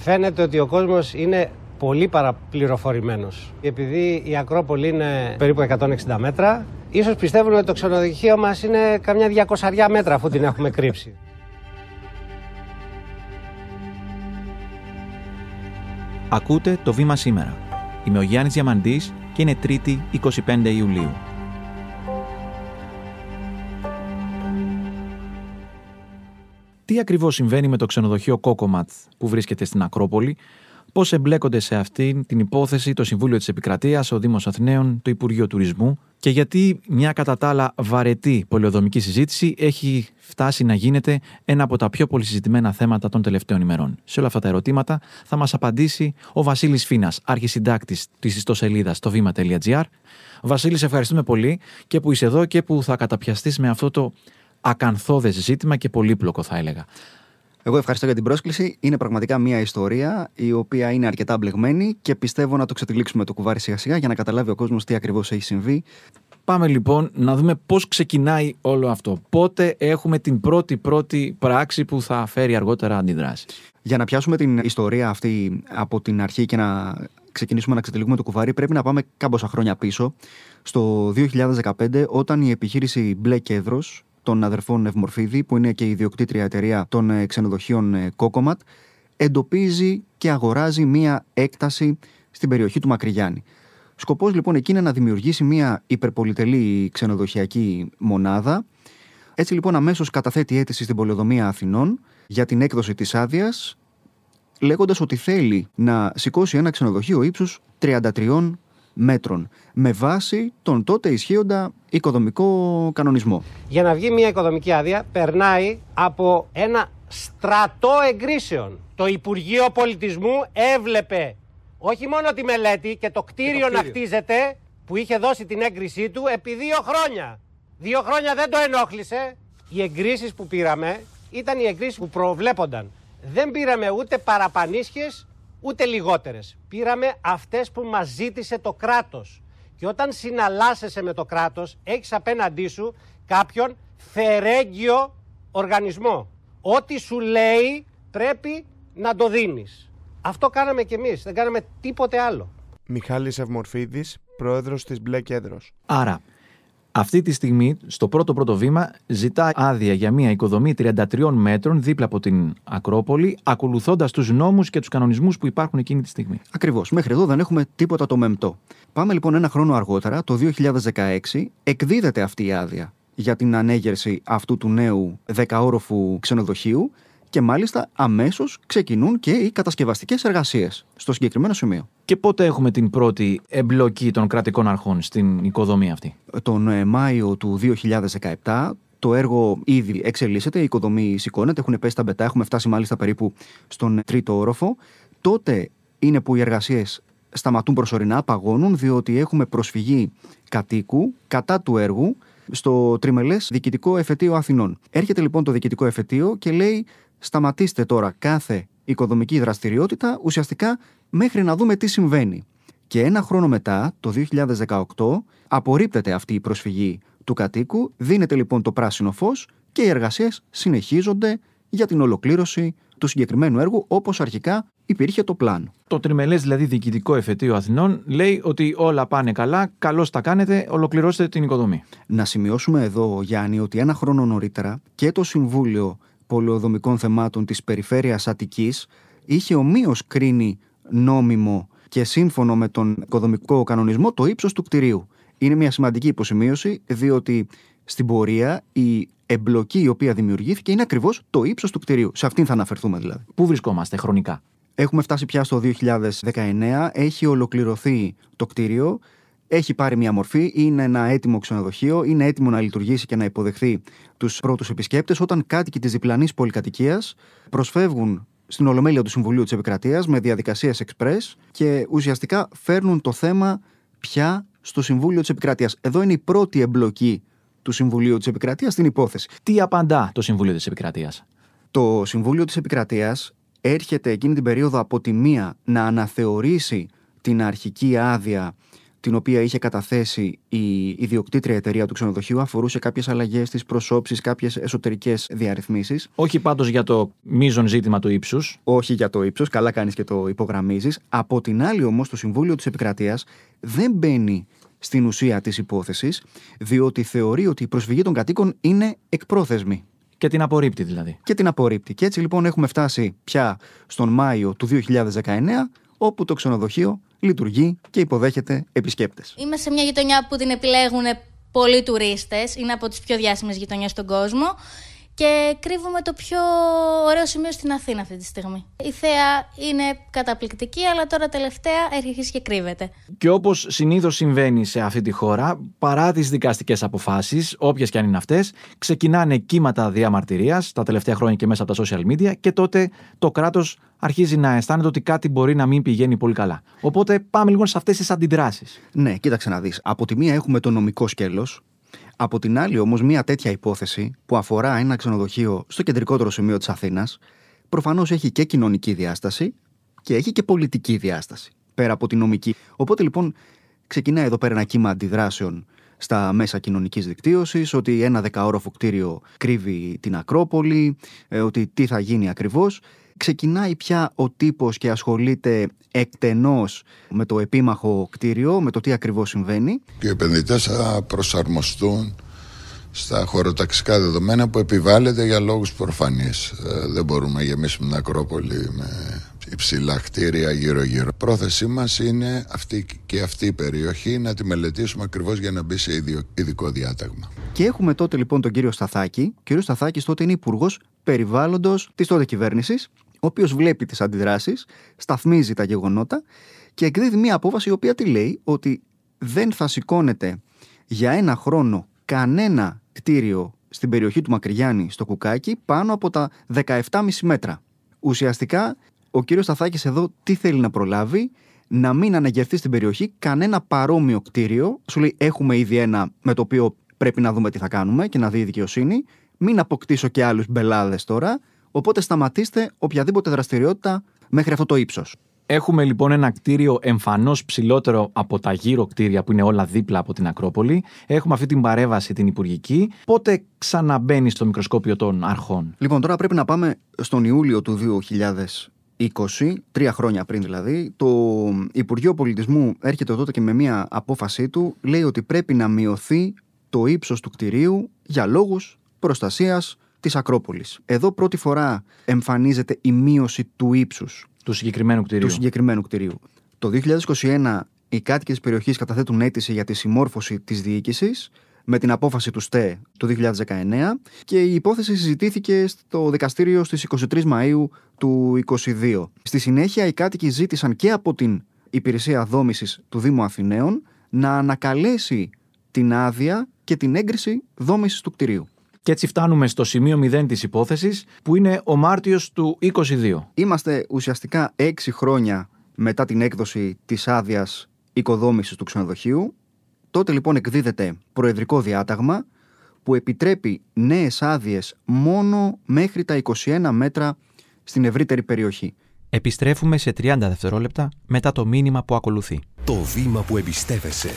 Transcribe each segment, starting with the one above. φαίνεται ότι ο κόσμος είναι πολύ παραπληροφορημένος. Επειδή η Ακρόπολη είναι περίπου 160 μέτρα, ίσως πιστεύουν ότι το ξενοδοχείο μας είναι καμιά 200 μέτρα αφού την έχουμε κρύψει. Ακούτε το Βήμα σήμερα. Είμαι ο Γιάννης Διαμαντής και είναι Τρίτη 25 Ιουλίου. Τι ακριβώς συμβαίνει με το ξενοδοχείο COCO-MAT που βρίσκεται στην Ακρόπολη, πώς εμπλέκονται σε αυτήν την υπόθεση το Συμβούλιο της Επικρατείας, ο Δήμος Αθηναίων, το Υπουργείο Τουρισμού και γιατί μια κατά τα άλλα βαρετή πολεοδομική συζήτηση έχει φτάσει να γίνεται ένα από τα πιο πολυσυζητημένα θέματα των τελευταίων ημερών. Σε όλα αυτά τα ερωτήματα θα μας απαντήσει ο Βασίλης Φίνας, αρχισυντάκτης της ιστοσελίδας tovima.gr. Βασίλη, σε ευχαριστούμε πολύ και που είσαι εδώ και που θα καταπιαστείς με αυτό το ακανθώδες ζήτημα και πολύπλοκο, θα έλεγα. Εγώ ευχαριστώ για την πρόσκληση. Είναι πραγματικά μια ιστορία η οποία είναι αρκετά μπλεγμένη και πιστεύω να το ξετυλίξουμε το κουβάρι σιγά-σιγά για να καταλάβει ο κόσμος τι ακριβώς έχει συμβεί. Πάμε λοιπόν να δούμε πώς ξεκινάει όλο αυτό. Πότε έχουμε την πρώτη πράξη που θα φέρει αργότερα αντιδράσεις. Για να πιάσουμε την ιστορία αυτή από την αρχή και να ξεκινήσουμε να ξετυλίγουμε το κουβάρι, πρέπει να πάμε κάμποσα χρόνια πίσω, στο 2015, όταν η επιχείρηση Blue Κέδρος των αδερφών Ευμορφίδη, που είναι και η ιδιοκτήτρια εταιρεία των ξενοδοχείων COCO-MAT, εντοπίζει και αγοράζει μία έκταση στην περιοχή του Μακριγιάννη. Σκοπός λοιπόν εκεί είναι να δημιουργήσει μία υπερπολιτελή ξενοδοχειακή μονάδα. Έτσι λοιπόν αμέσως καταθέτει αίτηση στην Πολεοδομία Αθηνών για την έκδοση της άδειας, λέγοντας ότι θέλει να σηκώσει ένα ξενοδοχείο ύψους 33 μέτρων, με βάση τον τότε ισχύοντα οικοδομικό κανονισμό. Για να βγει μια οικοδομική άδεια περνάει από ένα στρατό εγκρίσεων. Το Υπουργείο Πολιτισμού έβλεπε όχι μόνο τη μελέτη και το κτίριο να χτίζεται, που είχε δώσει την έγκρισή του επί 2 χρόνια. 2 χρόνια δεν το ενόχλησε. Οι εγκρίσεις που πήραμε ήταν οι εγκρίσεις που προβλέπονταν. Δεν πήραμε ούτε παραπανίσχες ούτε λιγότερες. Πήραμε αυτές που μας ζήτησε το κράτος. Και όταν συναλλάσσεσαι με το κράτος, έχεις απέναντί σου κάποιον φερέγγιο οργανισμό. Ό,τι σου λέει πρέπει να το δίνεις. Αυτό κάναμε κι εμείς, δεν κάναμε τίποτε άλλο. Μιχάλης Ευμορφίδης, πρόεδρος της Blue Κέδρος. Άρα, αυτή τη στιγμή, στο πρώτο βήμα, ζητά άδεια για μια οικοδομή 33 μέτρων δίπλα από την Ακρόπολη, ακολουθώντας τους νόμους και τους κανονισμούς που υπάρχουν εκείνη τη στιγμή. Ακριβώς. Μέχρι εδώ δεν έχουμε τίποτα το μεμπτό. Πάμε λοιπόν ένα χρόνο αργότερα, το 2016, εκδίδεται αυτή η άδεια για την ανέγερση αυτού του νέου 10όροφου ξενοδοχείου και μάλιστα αμέσως ξεκινούν και οι κατασκευαστικές εργασίες στο συγκεκριμένο σημείο. Και πότε έχουμε την πρώτη εμπλοκή των κρατικών αρχών στην οικοδομή αυτή? Τον Μάιο του 2017 το έργο ήδη εξελίσσεται, η οικοδομή σηκώνεται, έχουν πέσει τα μπετά, έχουμε φτάσει μάλιστα περίπου στον 3ο όροφο. Τότε είναι που οι εργασίες σταματούν προσωρινά, παγώνουν, διότι έχουμε προσφυγή κατοίκου κατά του έργου στο τριμελές Διοικητικό Εφετείο Αθηνών. Έρχεται λοιπόν το Διοικητικό Εφετείο και λέει: σταματήστε τώρα κάθε οικοδομική δραστηριότητα, ουσιαστικά μέχρι να δούμε τι συμβαίνει. Και ένα χρόνο μετά, το 2018, απορρίπτεται αυτή η προσφυγή του κατοίκου, δίνεται λοιπόν το πράσινο φως και οι εργασίες συνεχίζονται για την ολοκλήρωση του συγκεκριμένου έργου, όπως αρχικά υπήρχε το πλάνο. Το τριμελές δηλαδή Διοικητικό Εφετείο Αθηνών λέει ότι όλα πάνε καλά, καλώς τα κάνετε, ολοκληρώστε την οικοδομή. Να σημειώσουμε εδώ, Γιάννη, ότι ένα χρόνο νωρίτερα και το Συμβούλιο Πολεοδομικών Θεμάτων της Περιφέρειας Αττικής είχε ομοίως κρίνει νόμιμο και σύμφωνο με τον οικοδομικό κανονισμό το ύψος του κτηρίου. Είναι μια σημαντική υποσημείωση, διότι στην πορεία η εμπλοκή η οποία δημιουργήθηκε είναι ακριβώς το ύψος του κτηρίου. Σε αυτήν θα αναφερθούμε δηλαδή. Πού βρισκόμαστε χρονικά? Έχουμε φτάσει πια στο 2019, έχει ολοκληρωθεί το κτίριο, έχει πάρει μια μορφή, είναι ένα έτοιμο ξενοδοχείο, είναι έτοιμο να λειτουργήσει και να υποδεχθεί τους πρώτους επισκέπτες, όταν κάτοικοι της διπλανής πολυκατοικίας προσφεύγουν στην Ολομέλεια του Συμβουλίου της Επικρατείας με διαδικασίες express και ουσιαστικά φέρνουν το θέμα πια στο Συμβούλιο της Επικρατείας. Εδώ είναι η πρώτη εμπλοκή του Συμβουλίου της Επικρατείας στην υπόθεση. Τι απαντά το Συμβούλιο της Επικρατείας? Το Συμβούλιο της Επικρατείας έρχεται εκείνη την περίοδο από τη μία να αναθεωρήσει την αρχική άδεια την οποία είχε καταθέσει η ιδιοκτήτρια εταιρεία του ξενοδοχείου αφορούσε κάποιες αλλαγές της προσώψης, κάποιες εσωτερικές διαρρυθμίσεις. Όχι πάντως για το μείζον ζήτημα του ύψους. Όχι για το ύψος, καλά κάνεις και το υπογραμμίζεις. Από την άλλη όμως το Συμβούλιο της Επικρατείας δεν μπαίνει στην ουσία της υπόθεσης, διότι θεωρεί ότι η προσφυγή των κατοίκων είναι εκπρόθεσμη. Και την απορρίπτει δηλαδή. Και την απορρίπτει. Και έτσι λοιπόν έχουμε φτάσει πια στον Μάιο του 2019, όπου το ξενοδοχείο λειτουργεί και υποδέχεται επισκέπτες. Είμαστε σε μια γειτονιά που την επιλέγουν πολλοί τουρίστες, είναι από τις πιο διάσημες γειτονιές στον κόσμο και κρύβουμε το πιο ωραίο σημείο στην Αθήνα αυτή τη στιγμή. Η θέα είναι καταπληκτική, αλλά τώρα τελευταία έρχεσαι και κρύβεται. Και όπως συνήθως συμβαίνει σε αυτή τη χώρα, παρά τις δικαστικές αποφάσεις, όποιες και αν είναι αυτές, ξεκινάνε κύματα διαμαρτυρίας τα τελευταία χρόνια και μέσα από τα social media και τότε το κράτος αρχίζει να αισθάνεται ότι κάτι μπορεί να μην πηγαίνει πολύ καλά. Οπότε πάμε λίγο σε αυτές τις αντιδράσεις. Ναι, κοίταξε να δεις. Από τη μία έχουμε το νομικό σκέλος. Από την άλλη όμως μια τέτοια υπόθεση που αφορά ένα ξενοδοχείο στο κεντρικότερο σημείο της Αθήνας προφανώς έχει και κοινωνική διάσταση και έχει και πολιτική διάσταση πέρα από τη νομική. Οπότε λοιπόν ξεκινάει εδώ πέρα ένα κύμα αντιδράσεων στα μέσα κοινωνικής δικτύωσης, ότι ένα 10ωροφο κτίριο κρύβει την Ακρόπολη, ότι τι θα γίνει ακριβώς. Ξεκινάει πια ο τύπος και ασχολείται εκτενώς με το επίμαχο κτίριο, με το τι ακριβώς συμβαίνει. Και οι επενδυτές θα προσαρμοστούν στα χωροταξικά δεδομένα που επιβάλλεται για λόγους προφανείς. Δεν μπορούμε να γεμίσουμε την Ακρόπολη με υψηλά κτίρια γύρω-γύρω. Πρόθεσή μας είναι αυτή και αυτή η περιοχή να τη μελετήσουμε ακριβώς για να μπει σε ειδικό διάταγμα. Και έχουμε τότε λοιπόν τον κύριο Σταθάκη. Ο κύριος Σταθάκης τότε είναι υπουργός περιβάλλοντος της τότε κυβέρνησης, ο οποίος βλέπει τις αντιδράσεις, σταθμίζει τα γεγονότα και εκδίδει μια απόφαση η οποία τη λέει ότι δεν θα σηκώνεται για ένα χρόνο κανένα κτίριο στην περιοχή του Μακριγιάννη στο Κουκάκι πάνω από τα 17,5 μέτρα. Ουσιαστικά ο κύριος Σταθάκης εδώ τι θέλει να προλάβει, να μην αναγερθεί στην περιοχή κανένα παρόμοιο κτίριο. Σου λέει έχουμε ήδη ένα με το οποίο πρέπει να δούμε τι θα κάνουμε και να δει η δικαιοσύνη. Μην αποκτήσω και άλλους μπελάδες τώρα, οπότε σταματήστε οποιαδήποτε δραστηριότητα μέχρι αυτό το ύψος. Έχουμε λοιπόν ένα κτίριο εμφανώς ψηλότερο από τα γύρω κτίρια που είναι όλα δίπλα από την Ακρόπολη. Έχουμε αυτή την παρέμβαση την υπουργική. Πότε ξαναμπαίνει στο μικροσκόπιο των αρχών? Λοιπόν, τώρα πρέπει να πάμε στον Ιούλιο του 2020, 3 χρόνια πριν δηλαδή. Το Υπουργείο Πολιτισμού έρχεται τότε και με μία απόφασή του. Λέει ότι πρέπει να μειωθεί το ύψος του κτιρίου για λόγους προστασίας της Ακρόπολης. Εδώ πρώτη φορά εμφανίζεται η μείωση του ύψους του συγκεκριμένου κτιρίου. Το 2021 οι κάτοικοι της περιοχής καταθέτουν αίτηση για τη συμμόρφωση της διοίκησης με την απόφαση του ΣΤΕ το 2019 και η υπόθεση συζητήθηκε στο δικαστήριο στις 23 Μαΐου του 2022. Στη συνέχεια οι κάτοικοι ζήτησαν και από την Υπηρεσία Δόμησης του Δήμου Αθηναίων να ανακαλέσει την άδεια και την έγκριση δόμησης του κτιρίου. Και έτσι φτάνουμε στο σημείο 0 της υπόθεσης που είναι ο Μάρτιος του 2022. Είμαστε ουσιαστικά 6 χρόνια μετά την έκδοση της άδειας οικοδόμησης του ξενοδοχείου. Τότε λοιπόν εκδίδεται προεδρικό διάταγμα που επιτρέπει νέες άδειες μόνο μέχρι τα 21 μέτρα στην ευρύτερη περιοχή. Επιστρέφουμε σε 30 δευτερόλεπτα μετά το μήνυμα που ακολουθεί. Το βήμα που εμπιστεύεσαι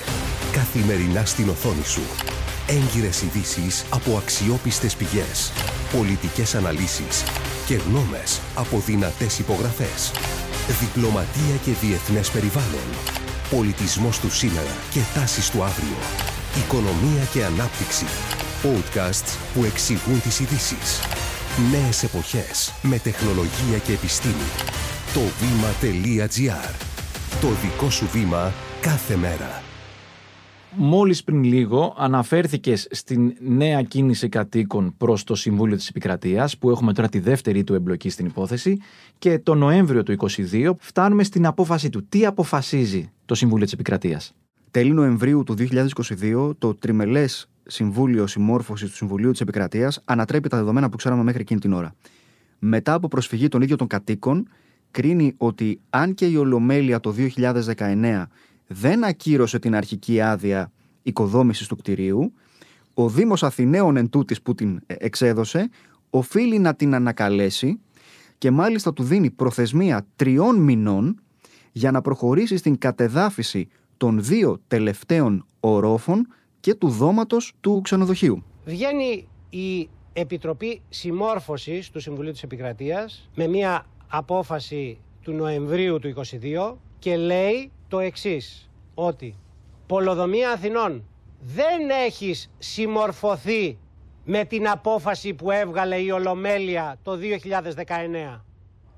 καθημερινά στην οθόνη σου. Έγκυρες ειδήσεις από αξιόπιστες πηγές, πολιτικές αναλύσεις και γνώμες από δυνατές υπογραφές, διπλωματία και διεθνές περιβάλλον, πολιτισμός του σήμερα και τάσεις του αύριο, οικονομία και ανάπτυξη, podcasts που εξηγούν τις ειδήσεις, νέες εποχές με τεχνολογία και επιστήμη. Tovima.gr. Το δικό σου βήμα κάθε μέρα. Μόλις πριν λίγο αναφέρθηκες στην νέα κίνηση κατοίκων προς το Συμβούλιο της Επικρατείας, που έχουμε τώρα τη δεύτερη του εμπλοκή στην υπόθεση, και το Νοέμβριο του 2022 φτάνουμε στην απόφαση του. Τι αποφασίζει το Συμβούλιο της Επικρατείας? Τέλη Νοεμβρίου του 2022 το τριμελές Συμβούλιο Συμμόρφωσης του Συμβουλίου της Επικρατείας ανατρέπει τα δεδομένα που ξέραμε μέχρι εκείνη την ώρα. Μετά από προσφυγή των ίδιων των κατοίκων, κρίνει ότι αν και η Ολομέλεια το 2019 δεν ακύρωσε την αρχική άδεια οικοδόμησης του κτιρίου, ο Δήμος Αθηναίων εν τούτης που την εξέδωσε οφείλει να την ανακαλέσει και μάλιστα του δίνει προθεσμία 3 μηνών για να προχωρήσει στην κατεδάφιση των δύο τελευταίων ορόφων και του δώματος του ξενοδοχείου. Βγαίνει η Επιτροπή Συμμόρφωσης του Συμβουλίου της Επικρατείας με μια απόφαση του Νοεμβρίου του 2022 και λέει το εξής, ότι «Πολεοδομία Αθηνών, δεν έχεις συμμορφωθεί με την απόφαση που έβγαλε η Ολομέλεια το 2019».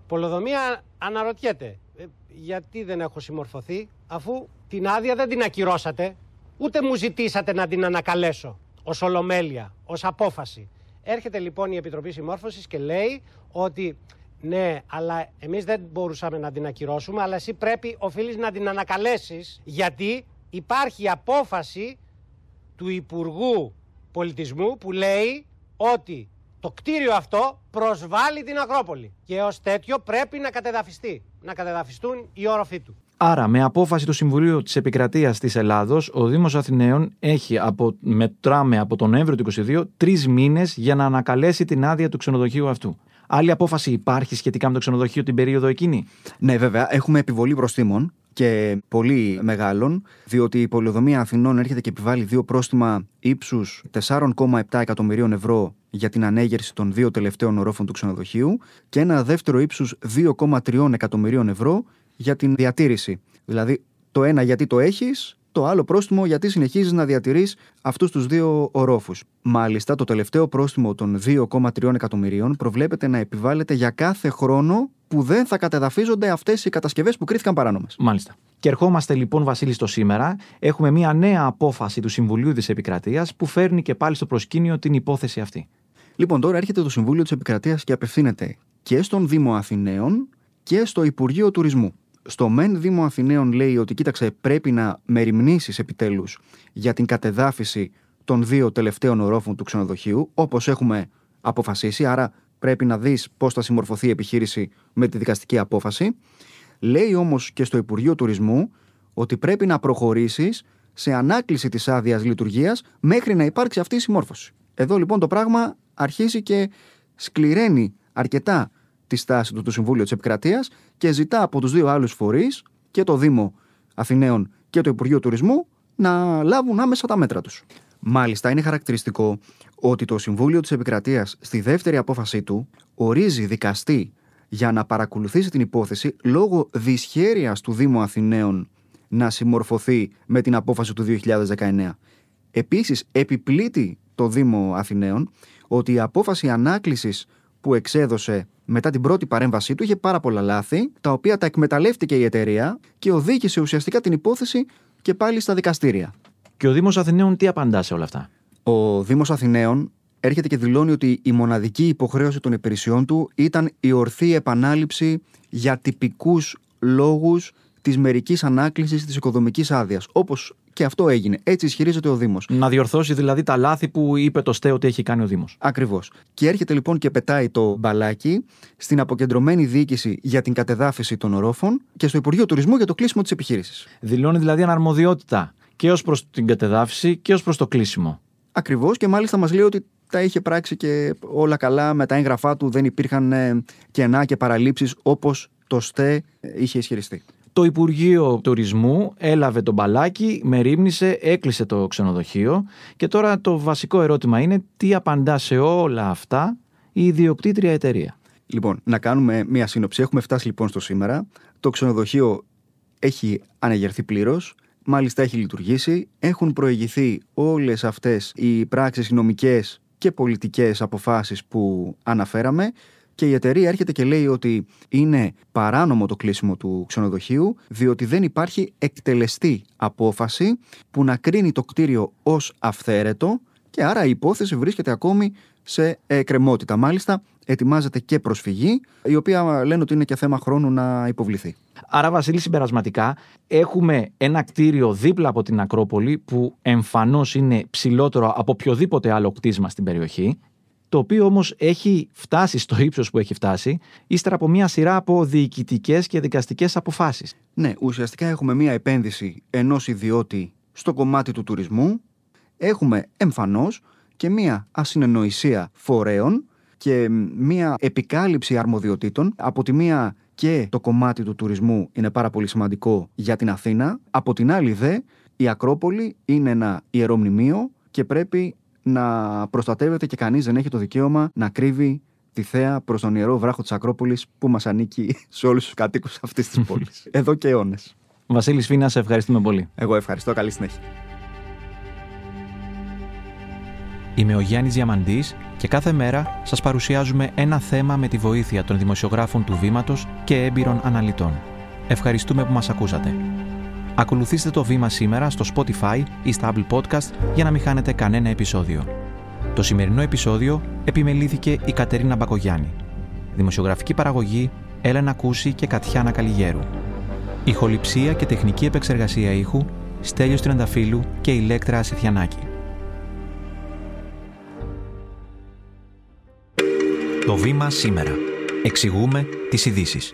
Πολεοδομία αναρωτιέται, γιατί δεν έχω συμμορφωθεί, αφού την άδεια δεν την ακυρώσατε, ούτε μου ζητήσατε να την ανακαλέσω ως Ολομέλεια, ως απόφαση. Έρχεται λοιπόν η Επιτροπή Συμμόρφωσης και λέει ότι ναι, αλλά εμείς δεν μπορούσαμε να την ακυρώσουμε, αλλά εσύ πρέπει, οφείλεις να την ανακαλέσεις, γιατί υπάρχει απόφαση του Υπουργού Πολιτισμού που λέει ότι το κτίριο αυτό προσβάλλει την Ακρόπολη και ως τέτοιο πρέπει να κατεδαφιστεί, να κατεδαφιστούν οι όροφοι του. Άρα, με απόφαση του Συμβουλίου της Επικρατείας της Ελλάδος, ο Δήμος Αθηναίων έχει μετράμε από τον Νοέμβριο του 2022 τρεις μήνες για να ανακαλέσει την άδεια του ξενοδοχείου αυτού. Άλλη απόφαση υπάρχει σχετικά με το ξενοδοχείο την περίοδο εκείνη? Ναι, βέβαια. Έχουμε επιβολή προστίμων και πολύ μεγάλων, διότι η Πολεοδομία Αθηνών έρχεται και επιβάλλει δύο πρόστιμα ύψους 4,7 εκατομμυρίων ευρώ για την ανέγερση των δύο τελευταίων ορόφων του ξενοδοχείου και ένα δεύτερο ύψους 2,3 εκατομμυρίων ευρώ για την διατήρηση. Δηλαδή, το ένα γιατί το έχεις, το άλλο πρόστιμο γιατί συνεχίζεις να διατηρείς αυτούς τους δύο ορόφους. Μάλιστα, το τελευταίο πρόστιμο των 2,3 εκατομμυρίων προβλέπεται να επιβάλλεται για κάθε χρόνο που δεν θα κατεδαφίζονται αυτές οι κατασκευές που κρίθηκαν παράνομες. Μάλιστα. Και ερχόμαστε λοιπόν, Βασίλη, στο σήμερα. Έχουμε μία νέα απόφαση του Συμβουλίου της Επικρατείας που φέρνει και πάλι στο προσκήνιο την υπόθεση αυτή. Λοιπόν, τώρα έρχεται το Συμβούλιο της Επικρατείας και απευθύνεται και στον Δήμο Αθηναίων και στο Υπουργείο Τουρισμού. Στο μεν Δήμο Αθηναίων λέει ότι κοίταξε, πρέπει να μεριμνήσεις επιτέλους για την κατεδάφιση των δύο τελευταίων ορόφων του ξενοδοχείου, όπως έχουμε αποφασίσει. Άρα πρέπει να δεις πώς θα συμμορφωθεί η επιχείρηση με τη δικαστική απόφαση. Λέει όμως και στο Υπουργείο Τουρισμού ότι πρέπει να προχωρήσεις σε ανάκληση της άδειας λειτουργίας μέχρι να υπάρξει αυτή η συμμόρφωση. Εδώ λοιπόν το πράγμα αρχίζει και σκληραίνει αρκετά τη στάση του Συμβούλιο της Επικρατείας και ζητά από τους δύο άλλους φορείς, και το Δήμο Αθηναίων και το Υπουργείο Τουρισμού, να λάβουν άμεσα τα μέτρα τους. Μάλιστα, είναι χαρακτηριστικό ότι το Συμβούλιο της Επικρατείας στη δεύτερη απόφασή του ορίζει δικαστή για να παρακολουθήσει την υπόθεση λόγω δυσχέρειας του Δήμου Αθηναίων να συμμορφωθεί με την απόφαση του 2019. Επίσης, επιπλήττει το Δήμο Αθηναίων ότι η απόφαση ανάκλησης που εξέδωσε μετά την πρώτη παρέμβασή του είχε πάρα πολλά λάθη, τα οποία τα εκμεταλλεύτηκε η εταιρεία και οδήγησε ουσιαστικά την υπόθεση και πάλι στα δικαστήρια. Και ο Δήμος Αθηναίων τι απαντά σε όλα αυτά? Ο Δήμος Αθηναίων έρχεται και δηλώνει ότι η μοναδική υποχρέωση των υπηρεσιών του ήταν η ορθή επανάληψη για τυπικούς λόγους της μερικής ανάκλησης της οικοδομικής άδειας. Όπως και αυτό έγινε. Έτσι ισχυρίζεται ο Δήμος. Να διορθώσει δηλαδή τα λάθη που είπε το ΣΤΕ ότι έχει κάνει ο Δήμος. Ακριβώς. Και έρχεται λοιπόν και πετάει το μπαλάκι στην αποκεντρωμένη διοίκηση για την κατεδάφιση των ορόφων και στο Υπουργείο Τουρισμού για το κλείσιμο της επιχείρησης. Δηλώνει δηλαδή αναρμοδιότητα και ως προς την κατεδάφιση και ως προς το κλείσιμο. Ακριβώς, και μάλιστα μας λέει ότι τα είχε πράξει και όλα καλά με τα έγγραφά του, δεν υπήρχαν κενά και παραλήψεις όπως το ΣΤΕ είχε ισχυριστεί. Το Υπουργείο Τουρισμού έλαβε τον μπαλάκι, μερίμνησε, έκλεισε το ξενοδοχείο και τώρα το βασικό ερώτημα είναι τι απαντά σε όλα αυτά η ιδιοκτήτρια εταιρεία. Λοιπόν, να κάνουμε μία σύνοψη. Έχουμε φτάσει λοιπόν στο σήμερα. Το ξενοδοχείο έχει ανεγερθεί πλήρως, μάλιστα έχει λειτουργήσει, έχουν προηγηθεί όλες αυτές οι πράξεις νομικές και πολιτικές αποφάσεις που αναφέραμε. Και η εταιρεία έρχεται και λέει ότι είναι παράνομο το κλείσιμο του ξενοδοχείου, διότι δεν υπάρχει εκτελεστή απόφαση που να κρίνει το κτίριο ως αυθαίρετο και άρα η υπόθεση βρίσκεται ακόμη σε εκκρεμότητα. Μάλιστα, ετοιμάζεται και προσφυγή, η οποία λένε ότι είναι και θέμα χρόνου να υποβληθεί. Άρα, Βασίλη, συμπερασματικά, έχουμε ένα κτίριο δίπλα από την Ακρόπολη που εμφανώς είναι ψηλότερο από οποιοδήποτε άλλο κτίσμα στην περιοχή, το οποίο όμως έχει φτάσει στο ύψος που έχει φτάσει, ύστερα από μια σειρά από διοικητικές και δικαστικές αποφάσεις. Ναι, ουσιαστικά έχουμε μια επένδυση ενός ιδιώτη στο κομμάτι του τουρισμού, έχουμε εμφανώς και μια ασυνεννοησία φορέων και μια επικάλυψη αρμοδιοτήτων από τη μια και το κομμάτι του τουρισμού είναι πάρα πολύ σημαντικό για την Αθήνα. Από την άλλη δε, η Ακρόπολη είναι ένα ιερό μνημείο και πρέπει να προστατεύεται και κανείς δεν έχει το δικαίωμα να κρύβει τη θέα προς τον ιερό βράχο της Ακρόπολης που μας ανήκει σε όλους τους κατοίκους αυτής της πόλης. Εδώ και αιώνες. Βασίλης Φίνα, σε ευχαριστούμε πολύ. Εγώ ευχαριστώ. Καλή συνέχεια. Είμαι ο Γιάννης Διαμαντής και κάθε μέρα σας παρουσιάζουμε ένα θέμα με τη βοήθεια των δημοσιογράφων του Βήματος και έμπειρων αναλυτών. Ευχαριστούμε που μας ακούσατε. Ακολουθήστε το Βήμα σήμερα στο Spotify ή στα Apple Podcast για να μην χάνετε κανένα επεισόδιο. Το σημερινό επεισόδιο επιμελήθηκε η Κατερίνα Μπακογιάννη. Δημοσιογραφική παραγωγή Έλενα Κούση και Κατιάνα Καλιγέρου. Ηχοληψία και τεχνική επεξεργασία ήχου Στέλιος Τριανταφύλου και Ηλέκτρα Ασιθιανάκη. Το Βήμα σήμερα. Εξηγούμε τις ειδήσεις.